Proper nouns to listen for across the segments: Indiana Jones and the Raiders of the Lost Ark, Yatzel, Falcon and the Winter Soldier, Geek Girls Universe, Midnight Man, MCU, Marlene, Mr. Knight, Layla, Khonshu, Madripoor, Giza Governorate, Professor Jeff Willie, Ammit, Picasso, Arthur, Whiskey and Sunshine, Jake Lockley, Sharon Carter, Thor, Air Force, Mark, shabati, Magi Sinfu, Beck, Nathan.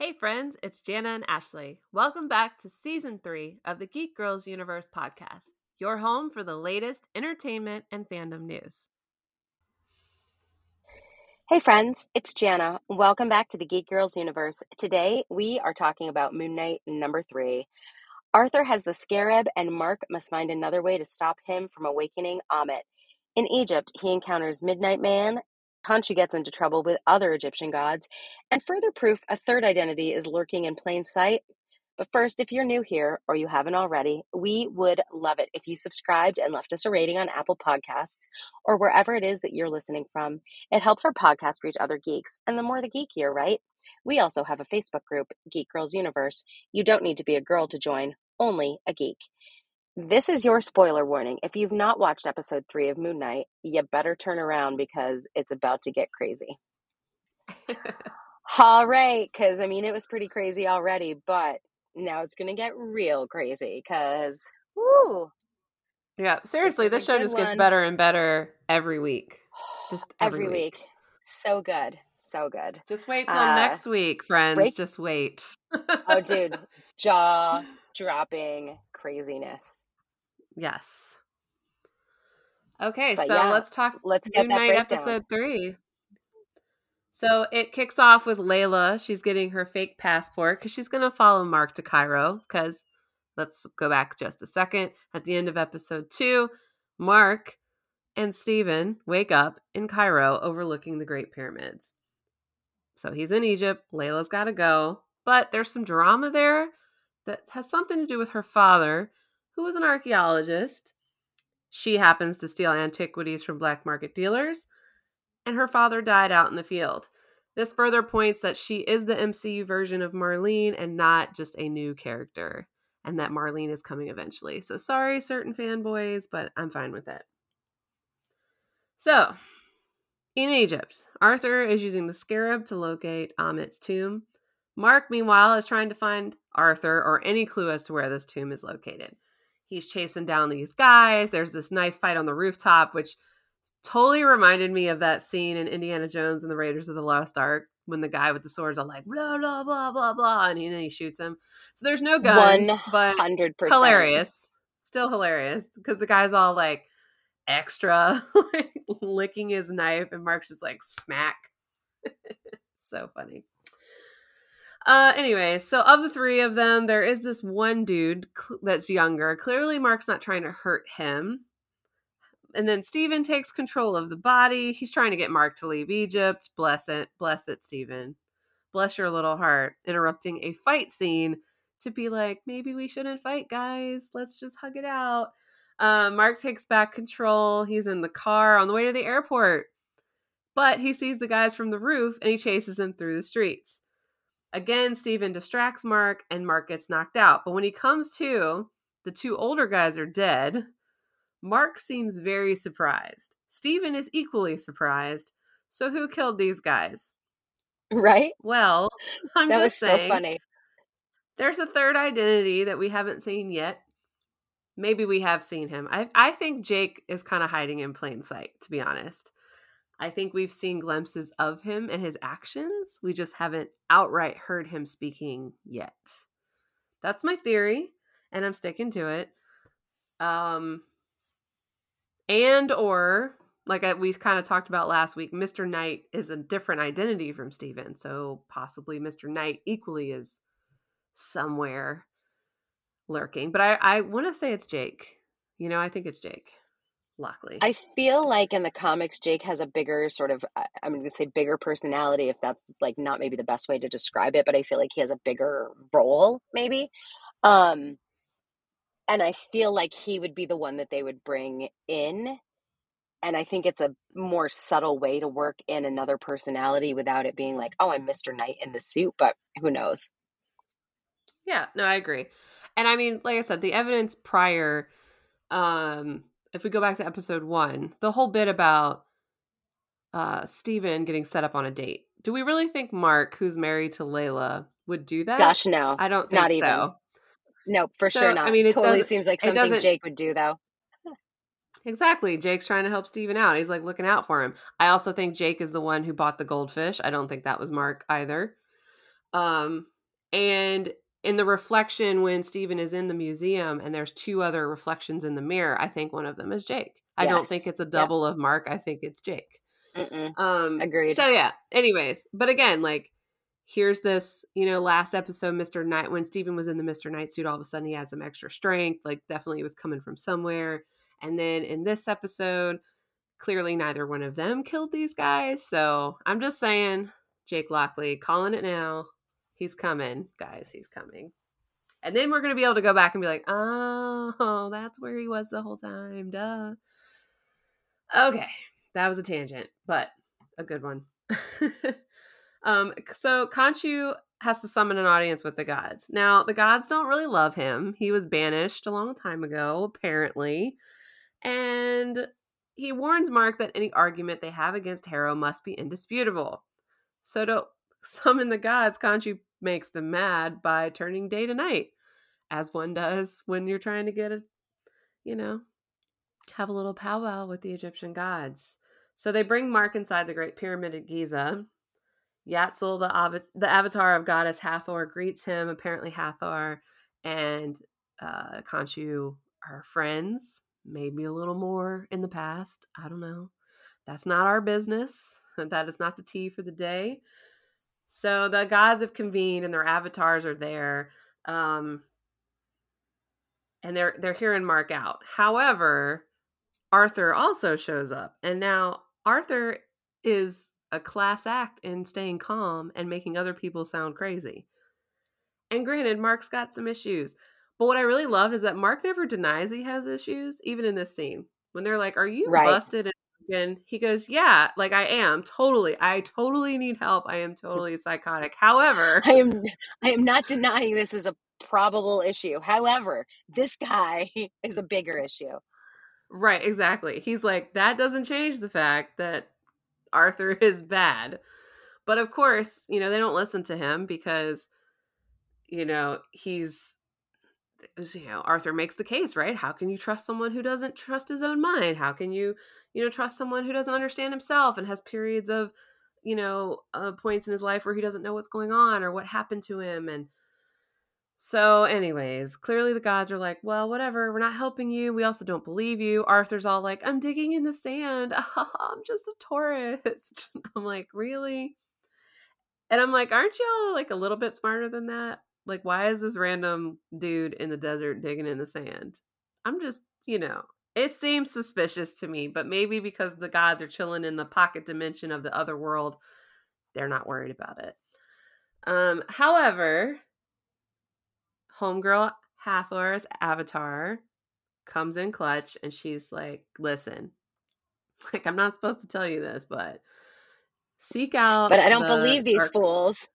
Hey friends, it's Jana and Ashley. Welcome back to Season 3 of the Geek Girls Universe podcast, your home for the latest entertainment and fandom news. Hey friends, it's Jana. Welcome back to the Geek Girls Universe. Today we are talking about Moon Knight number 3. Arthur has the scarab and Mark must find another way to stop him from awakening Ammit. In Egypt, he encounters Midnight Man, Khonshu gets into trouble with other Egyptian gods, and further proof a third identity is lurking in plain sight. But first, if you're new here, or you haven't already, we would love it if you subscribed and left us a rating on Apple Podcasts, or wherever it is that you're listening from. It helps our podcast reach other geeks, and the more the geekier, right? We also have a Facebook group, Geek Girls Universe. You don't need to be a girl to join, only a geek. This is your spoiler warning. If you've not watched episode 3 of Moon Knight, you better turn around because it's about to get crazy. All right, because, it was pretty crazy already, but now it's going to get real crazy because, woo. Yeah, seriously, this show just gets better and better every week. Just every week. So good. So good. Just wait till next week, friends. Just wait. Oh, dude. Jaw-dropping craziness. Yes. Okay, but so yeah, let's get that breakdown. Episode 3. So it kicks off with Layla. She's getting her fake passport because she's going to follow Mark to Cairo. Because let's go back just a second. At the end of episode 2, Mark and Stephen wake up in Cairo overlooking the Great Pyramids. So he's in Egypt. Layla's got to go. But there's some drama there that has something to do with her father, who was an archaeologist. She happens to steal antiquities from black market dealers, and her father died out in the field. This further points that she is the MCU version of Marlene and not just a new character, and that Marlene is coming eventually. So sorry, certain fanboys, but I'm fine with it. So, in Egypt, Arthur is using the scarab to locate Ammit's tomb. Mark, meanwhile, is trying to find Arthur or any clue as to where this tomb is located. He's chasing down these guys. There's this knife fight on the rooftop, which totally reminded me of that scene in Indiana Jones and the Raiders of the Lost Ark when the guy with the sword's all like, blah, blah, blah, blah, blah, and he shoots him. So there's no guns, 100%. But hilarious. Still hilarious because the guy's all like extra, like licking his knife, and Mark's just like, smack. So funny. Anyway, so of the three of them, there is this one dude that's younger. Clearly, Mark's not trying to hurt him. And then Stephen takes control of the body. He's trying to get Mark to leave Egypt. Bless it, Stephen. Bless your little heart. Interrupting a fight scene to be like, maybe we shouldn't fight, guys. Let's just hug it out. Mark takes back control. He's in the car on the way to the airport. But he sees the guys from the roof and he chases them through the streets. Again, Stephen distracts Mark, and Mark gets knocked out. But when he comes to, the two older guys are dead. Mark seems very surprised. Stephen is equally surprised. So who killed these guys? Right? Well, I'm that just was saying. So funny. There's a third identity that we haven't seen yet. Maybe we have seen him. I think Jake is kind of hiding in plain sight, to be honest. I think we've seen glimpses of him and his actions. We just haven't outright heard him speaking yet. That's my theory, and I'm sticking to it. We kind of talked about last week, Mr. Knight is a different identity from Stephen, so possibly Mr. Knight equally is somewhere lurking. But I want to say it's Jake. I think it's Jake Lockley. I feel like in the comics, Jake has a bigger sort of, I'm going to say bigger personality, if that's like not maybe the best way to describe it, but I feel like he has a bigger role maybe. And I feel like he would be the one that they would bring in. And I think it's a more subtle way to work in another personality without it being like, oh, I'm Mr. Knight in the suit, but who knows? Yeah, no, I agree. And like I said, the evidence prior, if we go back to episode 1, the whole bit about Stephen getting set up on a date. Do we really think Mark, who's married to Layla, would do that? Gosh, no. I don't think so. Not even. No, for sure not. It totally seems like something Jake would do, though. Exactly. Jake's trying to help Stephen out. He's like looking out for him. I also think Jake is the one who bought the goldfish. I don't think that was Mark either. And in the reflection when Stephen is in the museum and there's two other reflections in the mirror, I think one of them is Jake. I don't think it's a double of Mark. I think it's Jake. Agreed. So yeah, anyways, but again, like, here's this, you know, last episode, Mr. Knight, when Stephen was in the Mr. Knight suit, all of a sudden he had some extra strength, like definitely it was coming from somewhere. And then in this episode, clearly neither one of them killed these guys. So I'm just saying, Jake Lockley, calling it now. He's coming, guys. He's coming. And then we're going to be able to go back and be like, oh, that's where he was the whole time. Duh. Okay. That was a tangent, but a good one. So Khonshu has to summon an audience with the gods. Now, the gods don't really love him. He was banished a long time ago, apparently. And he warns Mark that any argument they have against Harrow must be indisputable. So to summon the gods, Khonshu makes them mad by turning day to night, as one does when you're trying to get a, you know, have a little powwow with the Egyptian gods. So they bring Mark inside the Great Pyramid at Giza. Yatzel, the avatar of goddess Hathor, greets him. Apparently Hathor and Khonshu are friends, maybe a little more in the past. I don't know. That's not our business. That is not the tea for the day. So the gods have convened and their avatars are there. And they're hearing Mark out. However, Arthur also shows up. And now Arthur is a class act in staying calm and making other people sound crazy. And granted, Mark's got some issues. But what I really love is that Mark never denies he has issues, even in this scene. When they're like, are you busted? And he goes, yeah, like I am totally. I totally need help. I am totally psychotic. However, I am not denying this is a probable issue. However, this guy is a bigger issue. Right, exactly. He's like, that doesn't change the fact that Arthur is bad. But of course, you know, they don't listen to him because, you know, Arthur makes the case, right? How can you trust someone who doesn't trust his own mind? How can you, you know, trust someone who doesn't understand himself and has periods of, you know, points in his life where he doesn't know what's going on or what happened to him? And so anyways, clearly the gods are like, well, whatever, we're not helping you. We also don't believe you. Arthur's all like, I'm digging in the sand. I'm just a tourist. I'm like, really? And I'm like, aren't y'all like a little bit smarter than that? Like, why is this random dude in the desert digging in the sand? I'm just, you know, it seems suspicious to me, but maybe because the gods are chilling in the pocket dimension of the other world, they're not worried about it. However, homegirl Hathor's avatar comes in clutch and she's like, listen, like, I'm not supposed to tell you this, but seek out. But I don't believe these fools.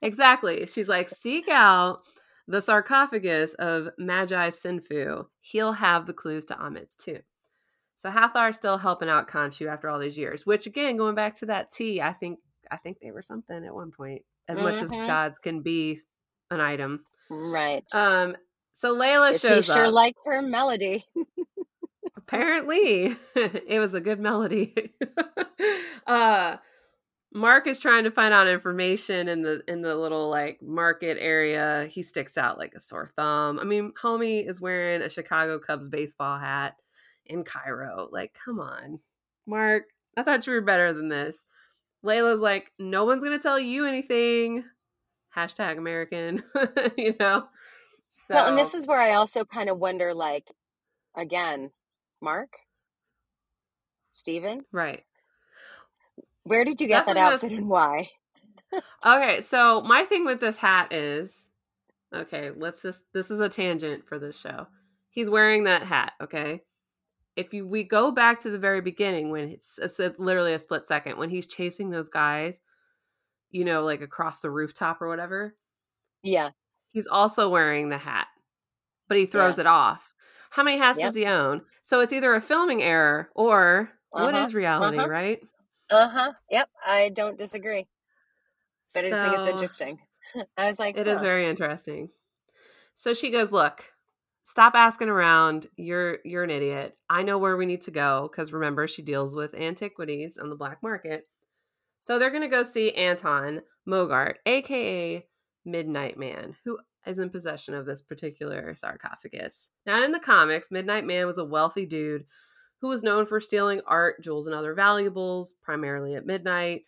Exactly. She's like, seek out the sarcophagus of Magi Sinfu. He'll have the clues to Ammit's tomb. So Hathor's still helping out Khonshu after all these years, which again, going back to that tea, I think they were something at one point, as much as gods can be an item. Right. So Layla shows up. She sure liked her melody. Apparently. It was a good melody. Mark is trying to find out information in the little like market area. He sticks out like a sore thumb. I mean, homie is wearing a Chicago Cubs baseball hat in Cairo. Like, come on, Mark. I thought you were better than this. Layla's like, no one's going to tell you anything. #American, you know? So. Well, and this is where I also kind of wonder, like, again, Mark? Stephen? Right. Where did you get that outfit and why? Okay, so my thing with this hat is, okay, this is a tangent for this show. He's wearing that hat, okay? If we go back to the very beginning when it's literally a split second, when he's chasing those guys, you know, like across the rooftop or whatever. Yeah. He's also wearing the hat, but he throws it off. How many hats does he own? So it's either a filming error or what is reality, right? Yep. I don't disagree. But I just think it's interesting. I was like, it is very interesting. So she goes, look, stop asking around. You're an idiot. I know where we need to go. Cause remember, she deals with antiquities on the black market. So they're going to go see Anton Mogart, a.k.a. Midnight Man, who is in possession of this particular sarcophagus. Now, in the comics, Midnight Man was a wealthy dude who was known for stealing art, jewels, and other valuables, primarily at midnight,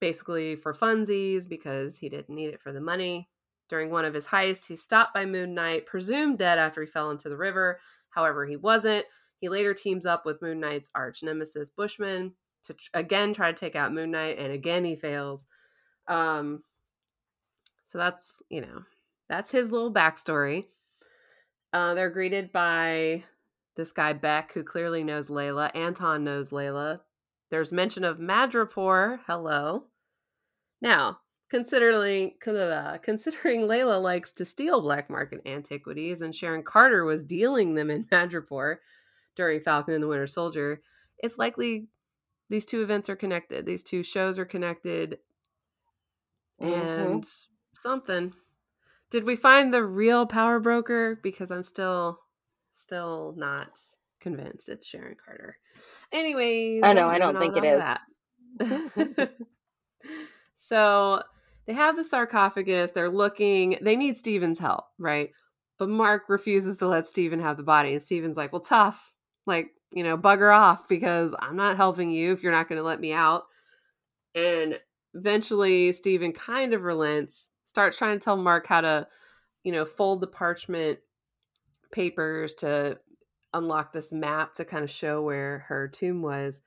basically for funsies because he didn't need it for the money. During one of his heists, he's stopped by Moon Knight, presumed dead after he fell into the river. However, he wasn't. He later teams up with Moon Knight's arch nemesis, Bushman, to again try to take out Moon Knight, and again he fails. So that's, you know, that's his little backstory. They're greeted by this guy, Beck, who clearly knows Layla. Anton knows Layla. There's mention of Madripoor. Hello. Now, considering Layla likes to steal black market antiquities, and Sharon Carter was dealing them in Madripoor during Falcon and the Winter Soldier, it's likely these two events are connected. These two shows are connected. And something. Did we find the real power broker? Because I'm still not convinced it's Sharon Carter. Anyways. I know. I don't think it is. So they have the sarcophagus. They're looking. They need Stephen's help, right? But Mark refuses to let Stephen have the body. And Stephen's like, well, tough. Like, you know, bugger off because I'm not helping you if you're not going to let me out. And eventually Stephen kind of relents, starts trying to tell Mark how to, you know, fold the parchment papers to unlock this map to kind of show where her tomb was.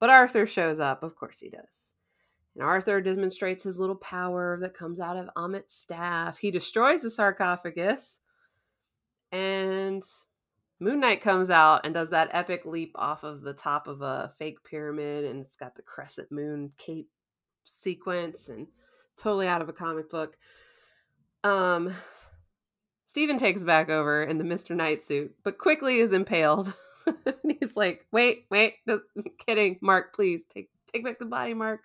But Arthur shows up. Of course he does. And Arthur demonstrates his little power that comes out of Ammit's staff. He destroys the sarcophagus. And Moon Knight comes out and does that epic leap off of the top of a fake pyramid. And it's got the crescent moon cape sequence and totally out of a comic book. Stephen takes back over in the Mr. Knight suit, but quickly is impaled. He's like, wait, just kidding. Mark, please take back the body, Mark.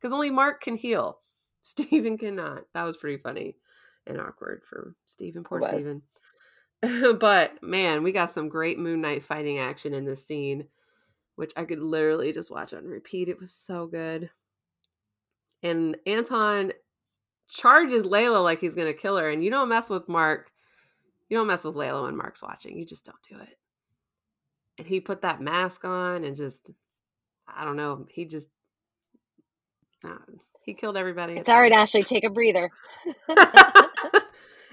Because only Mark can heal. Stephen cannot. That was pretty funny and awkward for Stephen. Poor Stephen. But, man, we got some great Moon Knight fighting action in this scene, which I could literally just watch on repeat. It was so good. And Anton charges Layla like he's going to kill her. And you don't mess with Mark. You don't mess with Layla when Mark's watching. You just don't do it. And he put that mask on and just, I don't know, he just... he killed everybody. It's all right, Ashley. Take a breather.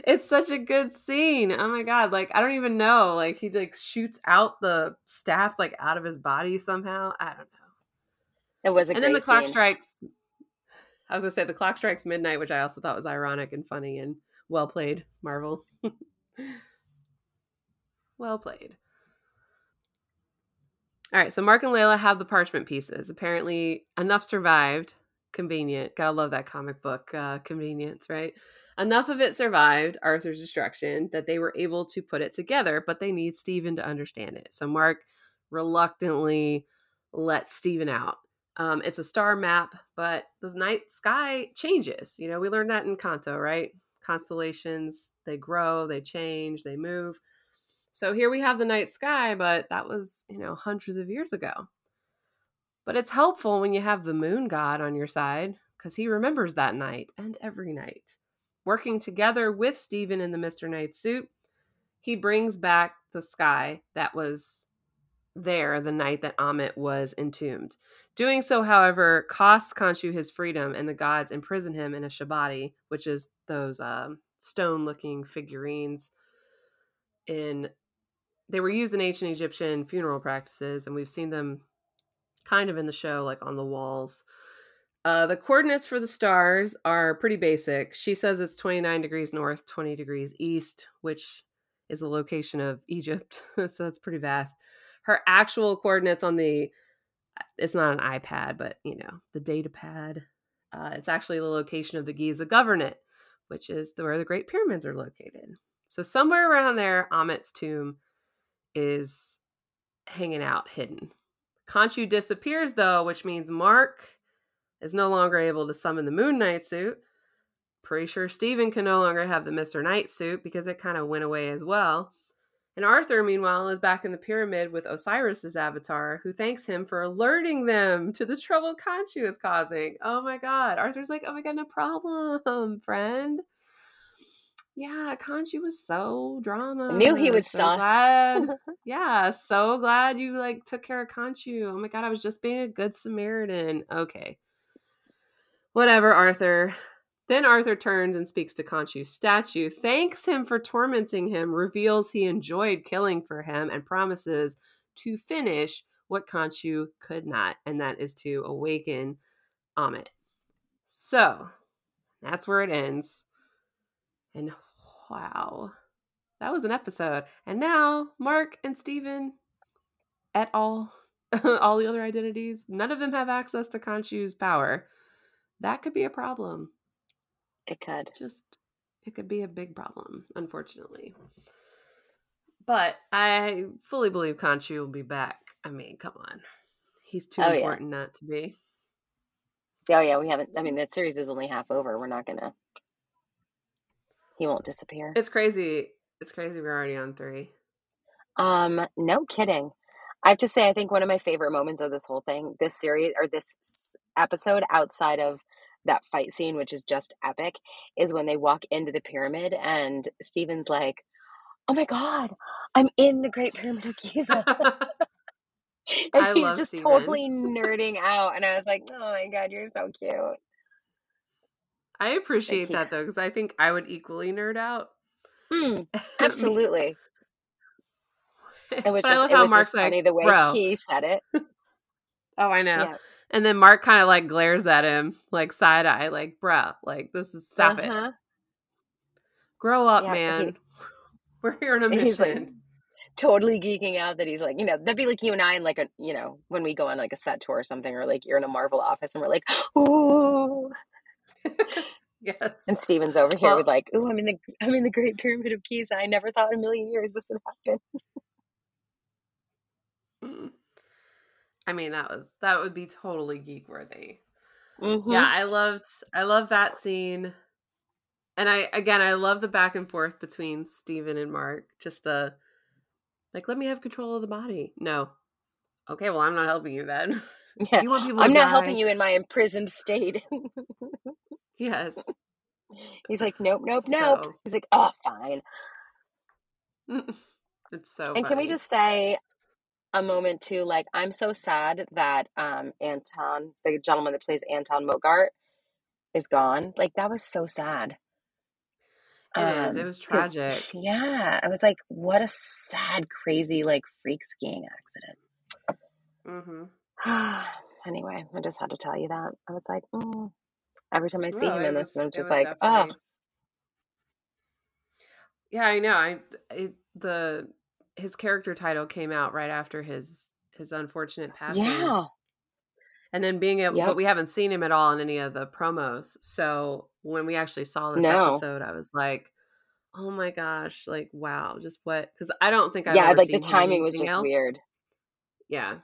It's such a good scene. Oh my God. Like, I don't even know. Like, he like shoots out the staffs like out of his body somehow. I don't know. It was a great scene. And then the clock strikes. I was going to say the clock strikes midnight, which I also thought was ironic and funny and well played, Marvel. Well played. All right, so Mark and Layla have the parchment pieces. Apparently, enough survived. Convenient. Gotta love that comic book convenience, right? Enough of it survived Arthur's destruction that they were able to put it together, but they need Stephen to understand it. So Mark reluctantly lets Stephen out. It's a star map, but the night sky changes. You know, we learned that in Kanto, right? Constellations, they grow, they change, they move. So here we have the night sky, but that was, you know, hundreds of years ago. But it's helpful when you have the moon god on your side because he remembers that night and every night. Working together with Stephen in the Mr. Knight suit, he brings back the sky that was there the night that Ammit was entombed. Doing so, however, costs Khonshu his freedom, and the gods imprison him in a shabati, which is those stone-looking figurines in... They were used in ancient Egyptian funeral practices, and we've seen them kind of in the show, like on the walls. The coordinates for the stars are pretty basic. She says it's 29 degrees north, 20 degrees east, which is the location of Egypt. So that's pretty vast. Her actual coordinates on the, it's not an iPad, but, you know, the data pad. It's actually the location of the Giza Governorate, which is where the Great Pyramids are located. So somewhere around there, Ammit's tomb is hanging out hidden. Khonshu disappears, though, which means Mark is no longer able to summon the Moon Knight suit. Pretty sure Stephen can no longer have the Mr. Knight suit because it kind of went away as well. And Arthur, meanwhile, is back in the pyramid with Osiris's avatar, who thanks him for alerting them to the trouble Khonshu is causing. Oh my God. Arthur's like, oh my God, no problem, friend. Yeah, Khonshu was so drama. I knew he was so sus. Yeah, so glad you like took care of Khonshu. Oh my God, I was just being a good Samaritan. Okay. Whatever, Arthur. Then Arthur turns and speaks to Khonshu's statue, thanks him for tormenting him, reveals he enjoyed killing for him, and promises to finish what Khonshu could not, and that is to awaken Ammit. So, that's where it ends. And wow, that was an episode. And now Mark and Stephen, et al., all the other identities, none of them have access to Khonshu's power. That could be a problem. It could. It could be a big problem, unfortunately. But I fully believe Khonshu will be back. I mean, come on. He's too important not to be. Oh, yeah, we haven't. I mean, that series is only half over. We're not going to. He won't disappear. It's crazy. It's crazy. We're already on 3. No kidding. I have to say, I think one of my favorite moments of this whole thing, this series or this episode, outside of that fight scene, which is just epic, is when they walk into the pyramid and Stephen's like, "Oh my God, I'm in the Great Pyramid of Giza," and I he's just Stephen. Totally nerding out. And I was like, "Oh my God, you're so cute." I appreciate that, though, because I think I would equally nerd out. Absolutely. It was just, I love how Mark's funny like, the way he said it. Oh, I know. Yeah. And then Mark kind of like glares at him, like side eye, like, bro, like this is stop it. Grow up, man. We're here on a mission. He's like, totally geeking out that he's like, you know, that'd be like you and I, and like, a, you know, when we go on like a set tour or something, or like you're in a Marvel office and we're like, ooh. Yes. And Steven's over here with like, "Ooh, I'm in the Great Pyramid of Giza. I never thought in a million years this would happen." I mean, that would be totally geek worthy. Mm-hmm. Yeah, I love that scene. And I love the back and forth between Steven and Mark. Just the like, let me have control of the body. No. Okay, well, I'm not helping you then. Yeah. You want people I'm to not die. Helping you in my imprisoned state. Yes. He's like, nope. He's like, oh, fine. It's so funny. Can we just say a moment too, like, I'm so sad that Anton, the gentleman that plays Anton Mogart, is gone. Like, that was so sad. It is. It was tragic. Yeah. I was like, what a sad, crazy, like, freak skiing accident. Mm-hmm. Anyway, I just had to tell you that. I was like, every time I see him in this, I'm just like, definitely. Yeah, I know. His character title came out right after his unfortunate passing. Yeah. And then but we haven't seen him at all in any of the promos. So when we actually saw this episode, I was like, oh my gosh, like, wow, just what? Because I don't think I've ever like seen the timing was just weird. Yeah.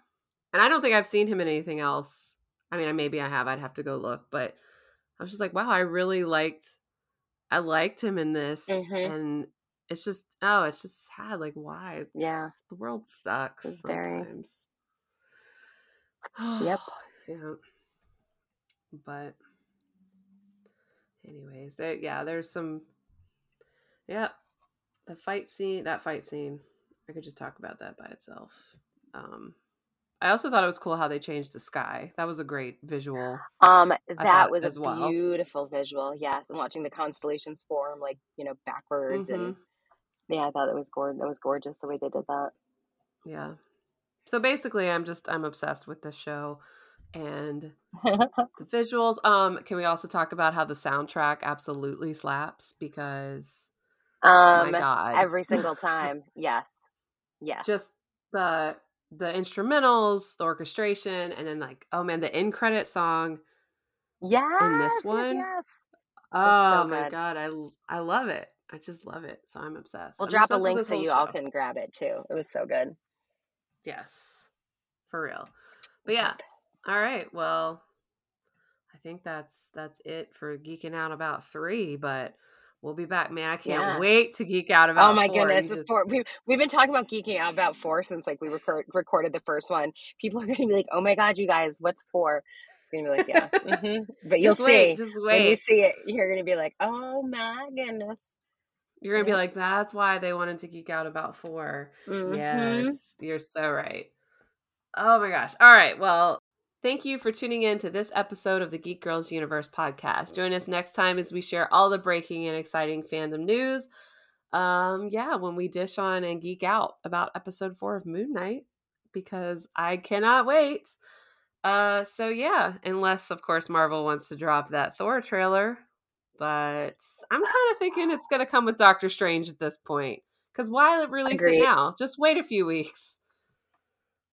And I don't think I've seen him in anything else. I mean, maybe I have. I'd have to go look. But I was just like, wow, I really liked him in this. Mm-hmm. And it's just sad. Like, why? Yeah. The world sucks sometimes. Yep. Yeah. But anyways, there's some. Yeah. That fight scene. I could just talk about that by itself. I also thought it was cool how they changed the sky. That was a great visual. That was a beautiful visual. Yes, and watching the constellations form, like, you know, backwards, mm-hmm. and yeah, I thought it was gorgeous. It was gorgeous the way they did that. Yeah. So basically, I'm obsessed with this show and the visuals. Can we also talk about how the soundtrack absolutely slaps? Because my God, every single time, yes, just the instrumentals, the orchestration, and then like, oh man, the end credit song. Yeah, in this one. Yes. Oh so my good. God, I love it. I just love it. So I'm obsessed. We'll drop a link so you all can grab it too. It was so good. Yes, for real. But yeah, all right. Well, I think that's it for geeking out about 3. But We'll be back, man. I can't wait to geek out about goodness. We've been talking about geeking out about four since like we recorded the first one. People are going to be like, oh my God, you guys, what's four? It's going to be like, yeah. Mm-hmm. But you'll see. Just wait. When you see it, you're going to be like, oh my goodness. You're going to be like, that's why they wanted to geek out about four. Mm-hmm. Yes, you're so right. Oh my gosh. All right. Well, thank you for tuning in to this episode of the Geek Girls Universe podcast. Join us next time as we share all the breaking and exciting fandom news. When we dish on and geek out about episode 4 of Moon Knight, because I cannot wait. Unless, of course, Marvel wants to drop that Thor trailer. But I'm kind of thinking it's going to come with Doctor Strange at this point. Because why release it now? Just wait a few weeks.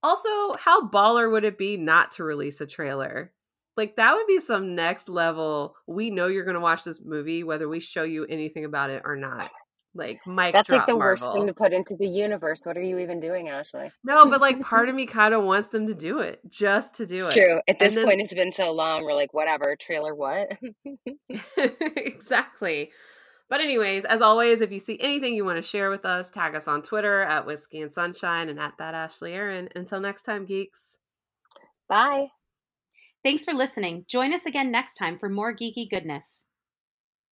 Also, how baller would it be not to release a trailer? Like, that would be some next level. We know you're going to watch this movie, whether we show you anything about it or not. Like, mic drop. That's like the worst thing to put into the universe. What are you even doing, Ashley? No, but like, part of me kind of wants them to do it just to do it. It's true. At this point, it's been so long. We're like, whatever, trailer, what? Exactly. But anyways, as always, if you see anything you want to share with us, tag us on Twitter at Whiskey and Sunshine and at that Ashley Aaron. Until next time, geeks. Bye. Thanks for listening. Join us again next time for more geeky goodness.